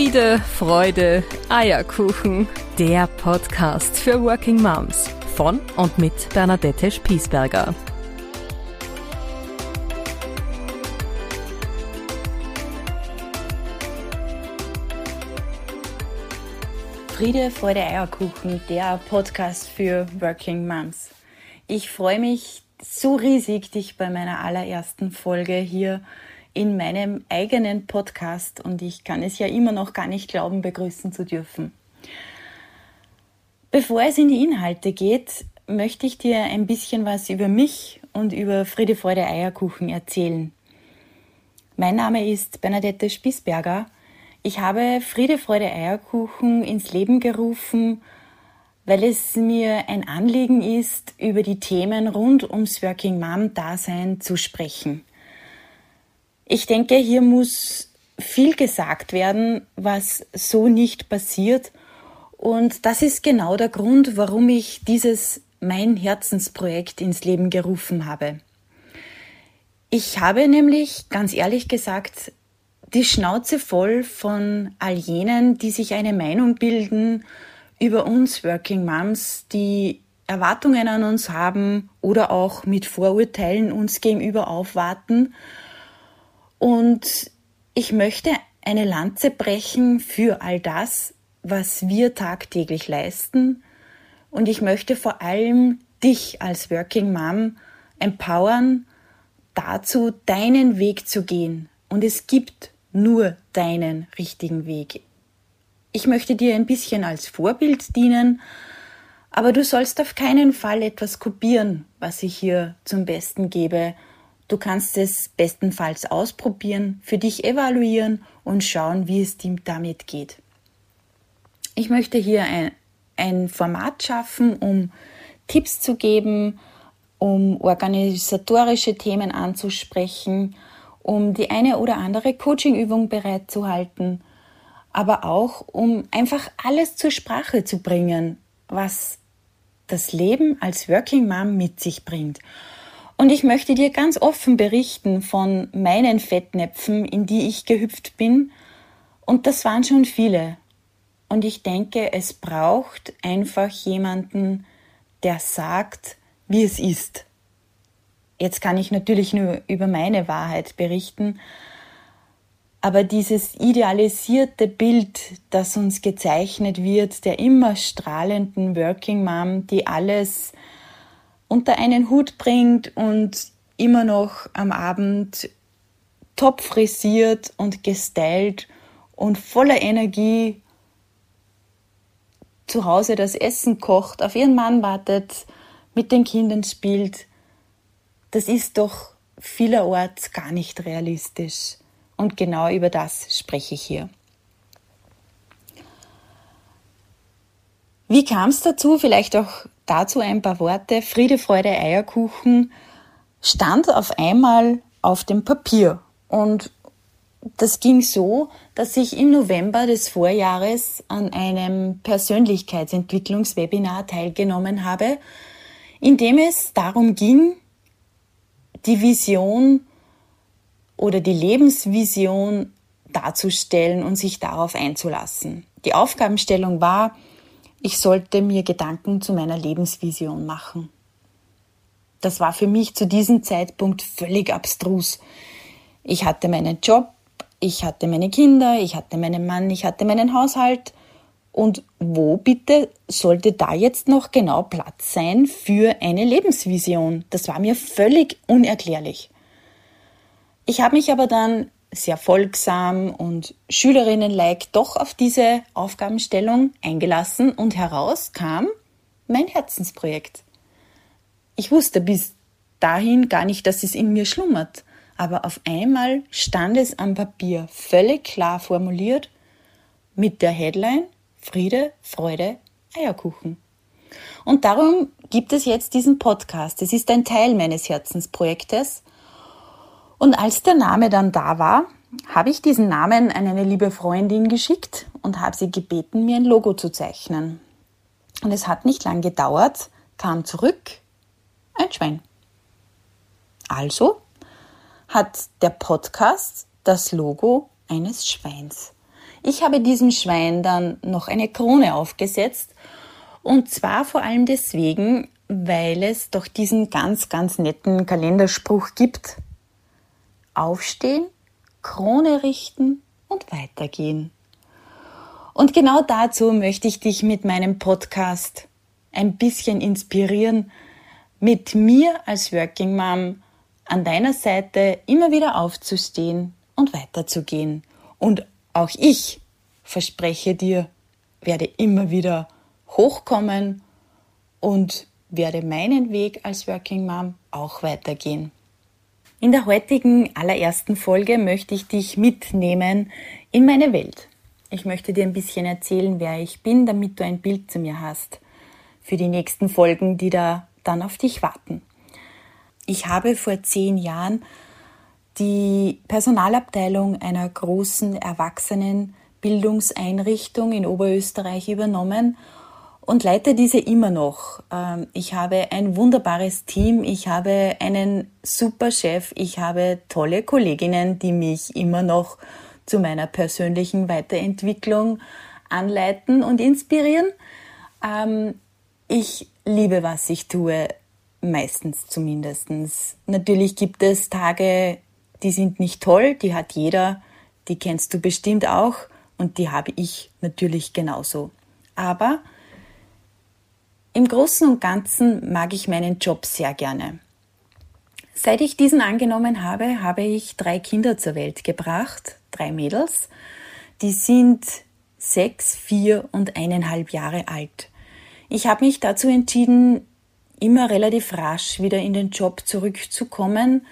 Friede, Freude, Eierkuchen. Der Podcast für Working Moms von und mit Bernadette Spiesberger. Friede, Freude, Eierkuchen, der Podcast für Working Moms. Ich freue mich so riesig, dich bei meiner allerersten Folge hier in meinem eigenen Podcast, und ich kann es ja immer noch gar nicht glauben, begrüßen zu dürfen. Bevor es in die Inhalte geht, möchte ich dir ein bisschen was über mich und über Friede, Freude, Eierkuchen erzählen. Mein Name ist Bernadette Spiesberger. Ich habe Friede, Freude, Eierkuchen ins Leben gerufen, weil es mir ein Anliegen ist, über die Themen rund ums Working Mom Dasein zu sprechen. Ich denke, hier muss viel gesagt werden, was so nicht passiert. Und das ist genau der Grund, warum ich dieses mein Herzensprojekt ins Leben gerufen habe. Ich habe nämlich, ganz ehrlich gesagt, die Schnauze voll von all jenen, die sich eine Meinung bilden über uns Working Moms, die Erwartungen an uns haben oder auch mit Vorurteilen uns gegenüber aufwarten. Und ich möchte eine Lanze brechen für all das, was wir tagtäglich leisten. Und ich möchte vor allem dich als Working Mom empowern, dazu deinen Weg zu gehen. Und es gibt nur deinen richtigen Weg. Ich möchte dir ein bisschen als Vorbild dienen, aber du sollst auf keinen Fall etwas kopieren, was ich hier zum Besten gebe. Du kannst es bestenfalls ausprobieren, für dich evaluieren und schauen, wie es dir damit geht. Ich möchte hier ein Format schaffen, um Tipps zu geben, um organisatorische Themen anzusprechen, um die eine oder andere Coachingübung bereitzuhalten, aber auch, um einfach alles zur Sprache zu bringen, was das Leben als Working Mom mit sich bringt. Und ich möchte dir ganz offen berichten von meinen Fettnäpfen, in die ich gehüpft bin. Und das waren schon viele. Und ich denke, es braucht einfach jemanden, der sagt, wie es ist. Jetzt kann ich natürlich nur über meine Wahrheit berichten. Aber dieses idealisierte Bild, das uns gezeichnet wird, der immer strahlenden Working Mom, die alles unter einen Hut bringt und immer noch am Abend top frisiert und gestylt und voller Energie zu Hause das Essen kocht, auf ihren Mann wartet, mit den Kindern spielt. Das ist doch vielerorts gar nicht realistisch. Und genau über das spreche ich hier. Wie kam es dazu? Vielleicht auch dazu ein paar Worte. Friede, Freude, Eierkuchen stand auf einmal auf dem Papier. Und das ging so, dass ich im November des Vorjahres an einem Persönlichkeitsentwicklungswebinar teilgenommen habe, in dem es darum ging, die Vision oder die Lebensvision darzustellen und sich darauf einzulassen. Die Aufgabenstellung war, ich sollte mir Gedanken zu meiner Lebensvision machen. Das war für mich zu diesem Zeitpunkt völlig abstrus. Ich hatte meinen Job, ich hatte meine Kinder, ich hatte meinen Mann, ich hatte meinen Haushalt. Und wo bitte sollte da jetzt noch genau Platz sein für eine Lebensvision? Das war mir völlig unerklärlich. Ich habe mich aber dann sehr folgsam und schülerinnen-like doch auf diese Aufgabenstellung eingelassen, und heraus kam mein Herzensprojekt. Ich wusste bis dahin gar nicht, dass es in mir schlummert, aber auf einmal stand es am Papier, völlig klar formuliert, mit der Headline Friede, Freude, Eierkuchen. Und darum gibt es jetzt diesen Podcast. Es ist ein Teil meines Herzensprojektes. Und als der Name dann da war, habe ich diesen Namen an eine liebe Freundin geschickt und habe sie gebeten, mir ein Logo zu zeichnen. Und es hat nicht lang gedauert, kam zurück ein Schwein. Also hat der Podcast das Logo eines Schweins. Ich habe diesem Schwein dann noch eine Krone aufgesetzt, und zwar vor allem deswegen, weil es doch diesen ganz, ganz netten Kalenderspruch gibt. Aufstehen, Krone richten und weitergehen. Und genau dazu möchte ich dich mit meinem Podcast ein bisschen inspirieren, mit mir als Working Mom an deiner Seite immer wieder aufzustehen und weiterzugehen. Und auch ich verspreche dir, werde immer wieder hochkommen und werde meinen Weg als Working Mom auch weitergehen. In der heutigen allerersten Folge möchte ich dich mitnehmen in meine Welt. Ich möchte dir ein bisschen erzählen, wer ich bin, damit du ein Bild zu mir hast für die nächsten Folgen, die da dann auf dich warten. Ich habe vor 10 Jahren die Personalabteilung einer großen Erwachsenenbildungseinrichtung in Oberösterreich übernommen und leite diese immer noch. Ich habe ein wunderbares Team, ich habe einen super Chef, ich habe tolle Kolleginnen, die mich immer noch zu meiner persönlichen Weiterentwicklung anleiten und inspirieren. Ich liebe, was ich tue. Meistens zumindest. Natürlich gibt es Tage, die sind nicht toll, die hat jeder, die kennst du bestimmt auch und die habe ich natürlich genauso. Aber im Großen und Ganzen mag ich meinen Job sehr gerne. Seit ich diesen angenommen habe, habe ich 3 Kinder zur Welt gebracht, 3 Mädels. Die sind 6, 4 und 1,5 Jahre alt. Ich habe mich dazu entschieden, immer relativ rasch wieder in den Job zurückzukommen.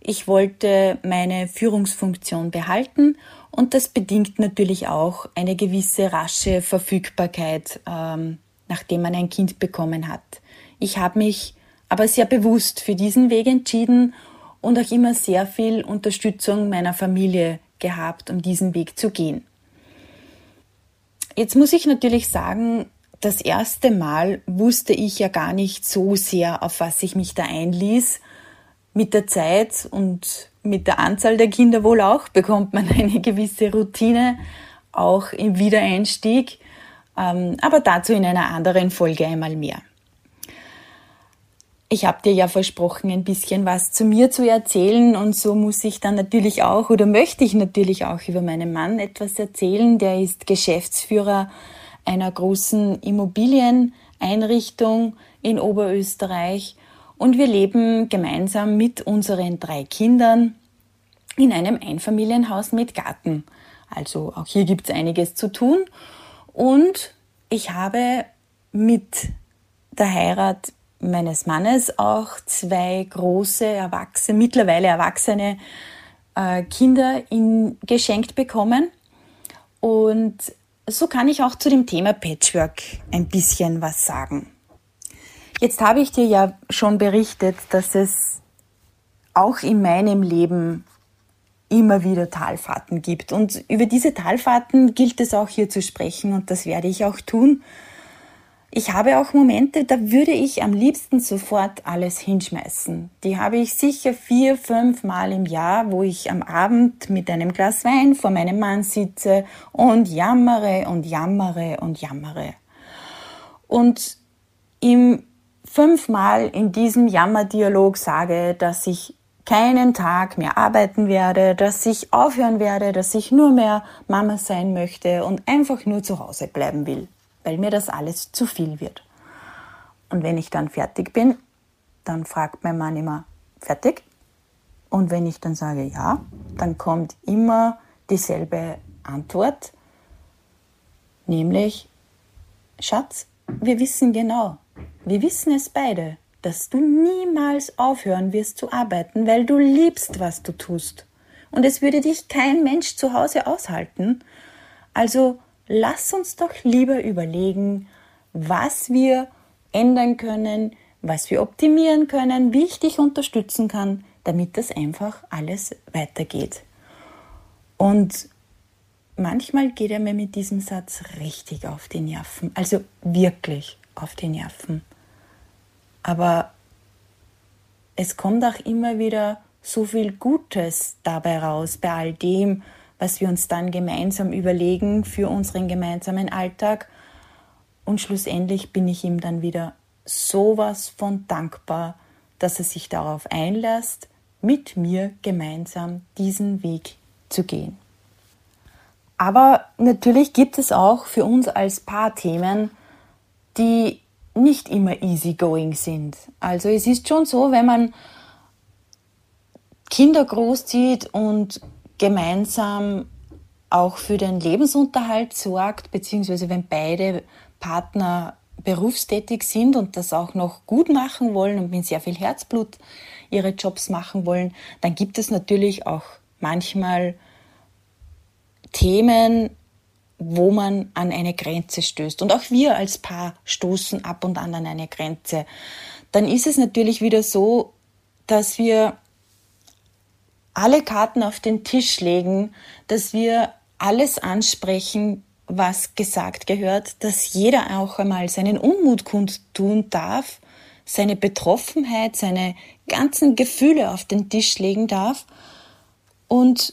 Ich wollte meine Führungsfunktion behalten und das bedingt natürlich auch eine gewisse rasche Verfügbarkeit, nachdem man ein Kind bekommen hat. Ich habe mich aber sehr bewusst für diesen Weg entschieden und auch immer sehr viel Unterstützung meiner Familie gehabt, um diesen Weg zu gehen. Jetzt muss ich natürlich sagen, das erste Mal wusste ich ja gar nicht so sehr, auf was ich mich da einließ. Mit der Zeit und mit der Anzahl der Kinder wohl auch bekommt man eine gewisse Routine, auch im Wiedereinstieg, aber dazu in einer anderen Folge einmal mehr. Ich habe dir ja versprochen, ein bisschen was zu mir zu erzählen und so muss ich dann natürlich auch oder möchte ich natürlich auch über meinen Mann etwas erzählen. Der ist Geschäftsführer einer großen Immobilieneinrichtung in Oberösterreich und wir leben gemeinsam mit unseren 3 Kindern in einem Einfamilienhaus mit Garten. Also auch hier gibt es einiges zu tun und ich habe mit der Heirat meines Mannes auch 2 große, mittlerweile erwachsene Kinder geschenkt bekommen und so kann ich auch zu dem Thema Patchwork ein bisschen was sagen. Jetzt habe ich dir ja schon berichtet, dass es auch in meinem Leben immer wieder Talfahrten gibt. Und über diese Talfahrten gilt es auch hier zu sprechen und das werde ich auch tun. Ich habe auch Momente, da würde ich am liebsten sofort alles hinschmeißen. Die habe ich sicher 4, 5 Mal im Jahr, wo ich am Abend mit einem Glas Wein vor meinem Mann sitze und jammere und jammere und jammere. Und ihm 5-mal in diesem Jammerdialog sage, dass ich keinen Tag mehr arbeiten werde, dass ich aufhören werde, dass ich nur mehr Mama sein möchte und einfach nur zu Hause bleiben will, weil mir das alles zu viel wird. Und wenn ich dann fertig bin, dann fragt mein Mann immer, fertig? Und wenn ich dann sage, ja, dann kommt immer dieselbe Antwort, nämlich, Schatz, wir wissen genau, wir wissen es beide, dass du niemals aufhören wirst zu arbeiten, weil du liebst, was du tust. Und es würde dich kein Mensch zu Hause aushalten. Also, lass uns doch lieber überlegen, was wir ändern können, was wir optimieren können, wie ich dich unterstützen kann, damit das einfach alles weitergeht. Und manchmal geht er mir mit diesem Satz richtig auf die Nerven, also wirklich auf die Nerven. Aber es kommt auch immer wieder so viel Gutes dabei raus, bei all dem, was wir uns dann gemeinsam überlegen für unseren gemeinsamen Alltag. Und schlussendlich bin ich ihm dann wieder sowas von dankbar, dass er sich darauf einlässt, mit mir gemeinsam diesen Weg zu gehen. Aber natürlich gibt es auch für uns als Paar Themen, die nicht immer easygoing sind. Also es ist schon so, wenn man Kinder großzieht und gemeinsam auch für den Lebensunterhalt sorgt, beziehungsweise wenn beide Partner berufstätig sind und das auch noch gut machen wollen und mit sehr viel Herzblut ihre Jobs machen wollen, dann gibt es natürlich auch manchmal Themen, wo man an eine Grenze stößt. Und auch wir als Paar stoßen ab und an eine Grenze. Dann ist es natürlich wieder so, dass wir alle Karten auf den Tisch legen, dass wir alles ansprechen, was gesagt gehört, dass jeder auch einmal seinen Unmut kundtun darf, seine Betroffenheit, seine ganzen Gefühle auf den Tisch legen darf. Und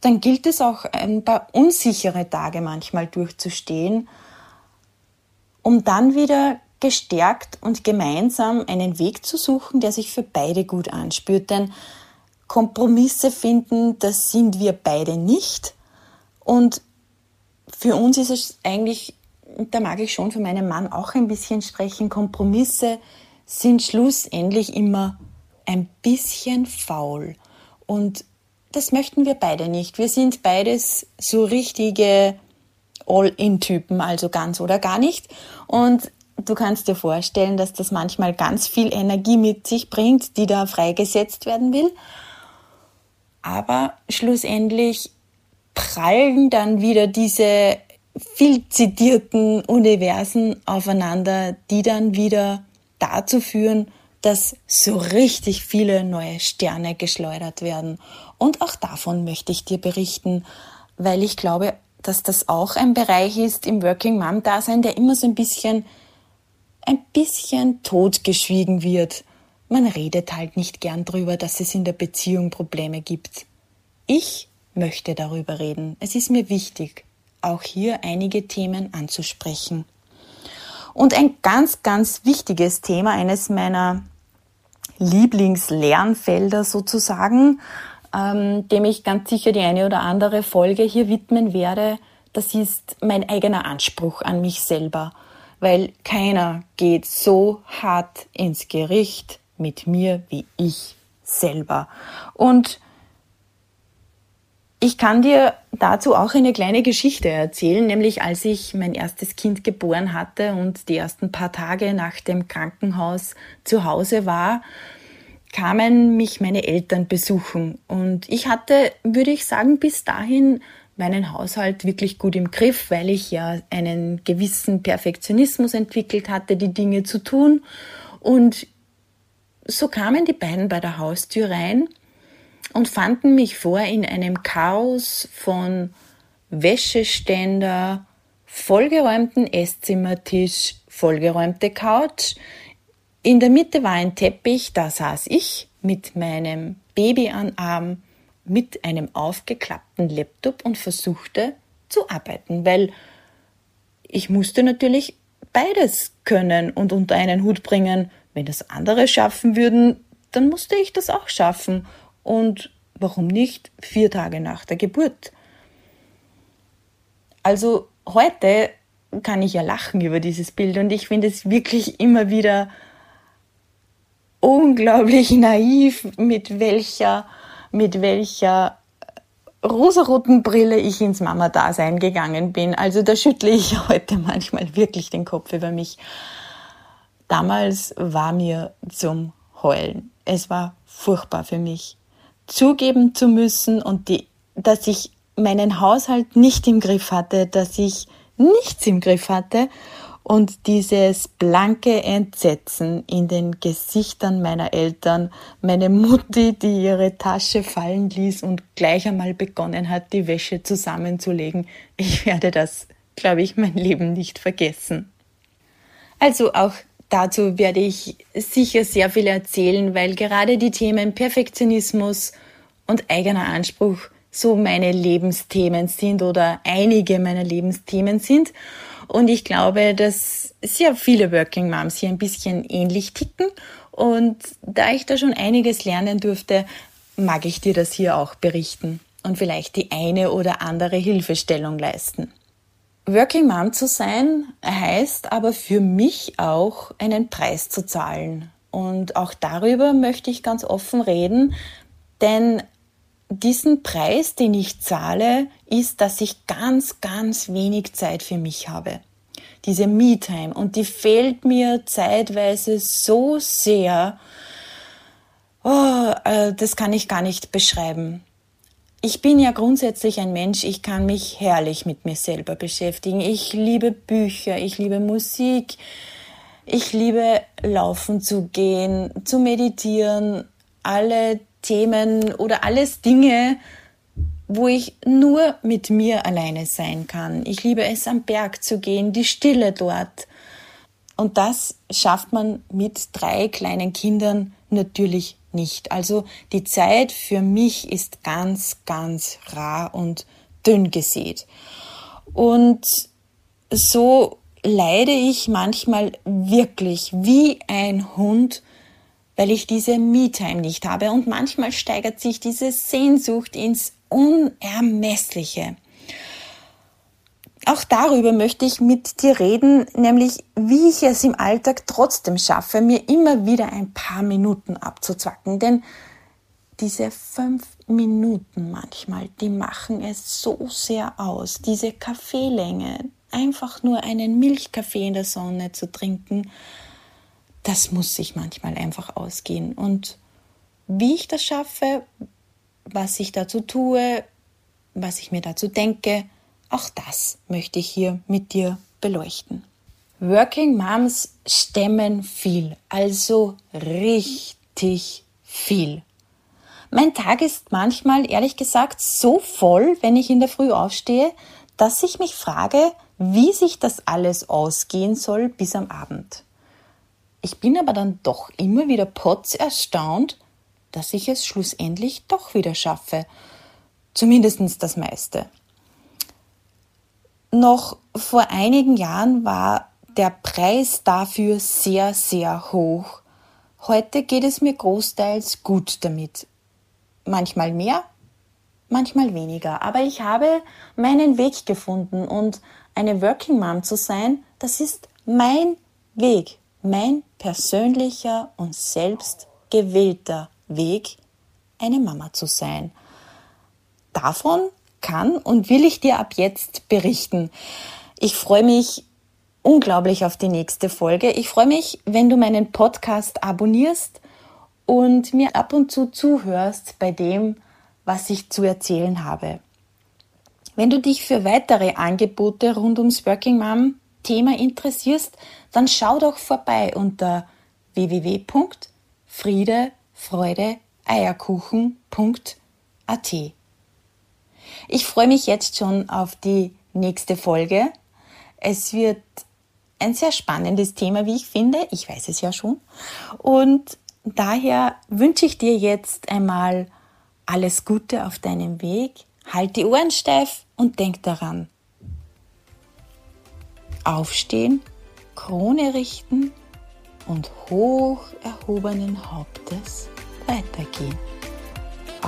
dann gilt es auch, ein paar unsichere Tage manchmal durchzustehen, um dann wieder gestärkt und gemeinsam einen Weg zu suchen, der sich für beide gut anspürt. Denn Kompromisse finden, das sind wir beide nicht. Und für uns ist es eigentlich, da mag ich schon für meinen Mann auch ein bisschen sprechen, Kompromisse sind schlussendlich immer ein bisschen faul. Und das möchten wir beide nicht. Wir sind beides so richtige All-in-Typen, also ganz oder gar nicht. Und du kannst dir vorstellen, dass das manchmal ganz viel Energie mit sich bringt, die da freigesetzt werden will. Aber schlussendlich prallen dann wieder diese viel zitierten Universen aufeinander, die dann wieder dazu führen, dass so richtig viele neue Sterne geschleudert werden. Und auch davon möchte ich dir berichten, weil ich glaube, dass das auch ein Bereich ist im Working Mom-Dasein, der immer so ein bisschen totgeschwiegen wird. Man redet halt nicht gern drüber, dass es in der Beziehung Probleme gibt. Ich möchte darüber reden. Es ist mir wichtig, auch hier einige Themen anzusprechen. Und ein ganz, ganz wichtiges Thema, eines meiner Lieblingslernfelder sozusagen, dem ich ganz sicher die eine oder andere Folge hier widmen werde, das ist mein eigener Anspruch an mich selber, weil keiner geht so hart ins Gericht mit mir wie ich selber. Und ich kann dir dazu auch eine kleine Geschichte erzählen, nämlich als ich mein erstes Kind geboren hatte und die ersten paar Tage nach dem Krankenhaus zu Hause war, kamen mich meine Eltern besuchen. Und ich hatte, würde ich sagen, bis dahin meinen Haushalt wirklich gut im Griff, weil ich ja einen gewissen Perfektionismus entwickelt hatte, die Dinge zu tun. Und so kamen die beiden bei der Haustür rein und fanden mich vor in einem Chaos von Wäscheständer, vollgeräumten Esszimmertisch, vollgeräumte Couch. In der Mitte war ein Teppich, da saß ich mit meinem Baby am Arm, mit einem aufgeklappten Laptop und versuchte zu arbeiten, weil ich musste natürlich beides können und unter einen Hut bringen. Wenn das andere schaffen würden, dann musste ich das auch schaffen. Und warum nicht 4 Tage nach der Geburt? Also heute kann ich ja lachen über dieses Bild und ich finde es wirklich immer wieder unglaublich naiv, mit welcher rosaroten Brille ich ins Mama-Dasein gegangen bin. Also da schüttle ich heute manchmal wirklich den Kopf über mich. Damals war mir zum Heulen. Es war furchtbar für mich, zugeben zu müssen und dass ich meinen Haushalt nicht im Griff hatte, dass ich nichts im Griff hatte und dieses blanke Entsetzen in den Gesichtern meiner Eltern, meine Mutti, die ihre Tasche fallen ließ und gleich einmal begonnen hat, die Wäsche zusammenzulegen. Ich werde das, glaube ich, mein Leben nicht vergessen. Also auch dazu werde ich sicher sehr viel erzählen, weil gerade die Themen Perfektionismus und eigener Anspruch so meine Lebensthemen sind oder einige meiner Lebensthemen sind. Und ich glaube, dass sehr viele Working Moms hier ein bisschen ähnlich ticken. Und da ich da schon einiges lernen durfte, mag ich dir das hier auch berichten und vielleicht die eine oder andere Hilfestellung leisten. Working Mom zu sein heißt aber für mich auch, einen Preis zu zahlen. Und auch darüber möchte ich ganz offen reden, denn diesen Preis, den ich zahle, ist, dass ich ganz, ganz wenig Zeit für mich habe. Diese Me-Time. Und die fehlt mir zeitweise so sehr, das kann ich gar nicht beschreiben. Ich bin ja grundsätzlich ein Mensch, ich kann mich herrlich mit mir selber beschäftigen. Ich liebe Bücher, ich liebe Musik, ich liebe laufen zu gehen, zu meditieren, alle Themen oder alles Dinge, wo ich nur mit mir alleine sein kann. Ich liebe es, am Berg zu gehen, die Stille dort. Und das schafft man mit 3 kleinen Kindern natürlich nicht. Also die Zeit für mich ist ganz, ganz rar und dünn gesät. Und so leide ich manchmal wirklich wie ein Hund, weil ich diese Me-Time nicht habe. Und manchmal steigert sich diese Sehnsucht ins Unermessliche. Auch darüber möchte ich mit dir reden, nämlich wie ich es im Alltag trotzdem schaffe, mir immer wieder ein paar Minuten abzuzwacken. Denn diese 5 Minuten manchmal, die machen es so sehr aus. Diese Kaffeelänge, einfach nur einen Milchkaffee in der Sonne zu trinken, das muss sich manchmal einfach ausgehen. Und wie ich das schaffe, was ich dazu tue, was ich mir dazu denke, auch das möchte ich hier mit dir beleuchten. Working Moms stemmen viel, also richtig viel. Mein Tag ist manchmal, ehrlich gesagt, so voll, wenn ich in der Früh aufstehe, dass ich mich frage, wie sich das alles ausgehen soll bis am Abend. Ich bin aber dann doch immer wieder potz erstaunt, dass ich es schlussendlich doch wieder schaffe. Zumindest das meiste. Noch vor einigen Jahren war der Preis dafür sehr, sehr hoch. Heute geht es mir großteils gut damit. Manchmal mehr, manchmal weniger. Aber ich habe meinen Weg gefunden und eine Working Mom zu sein, das ist mein Weg. Mein persönlicher und selbst gewählter Weg, eine Mama zu sein. Davon kann und will ich dir ab jetzt berichten. Ich freue mich unglaublich auf die nächste Folge. Ich freue mich, wenn du meinen Podcast abonnierst und mir ab und zu zuhörst bei dem, was ich zu erzählen habe. Wenn du dich für weitere Angebote rund ums Working Mom Thema interessierst, dann schau doch vorbei unter www.friede-freude-eierkuchen.at. Ich freue mich jetzt schon auf die nächste Folge. Es wird ein sehr spannendes Thema, wie ich finde. Ich weiß es ja schon. Und daher wünsche ich dir jetzt einmal alles Gute auf deinem Weg. Halt die Ohren steif und denk daran. Aufstehen, Krone richten und hoch erhobenen Hauptes weitergehen.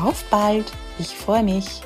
Auf bald, ich freue mich.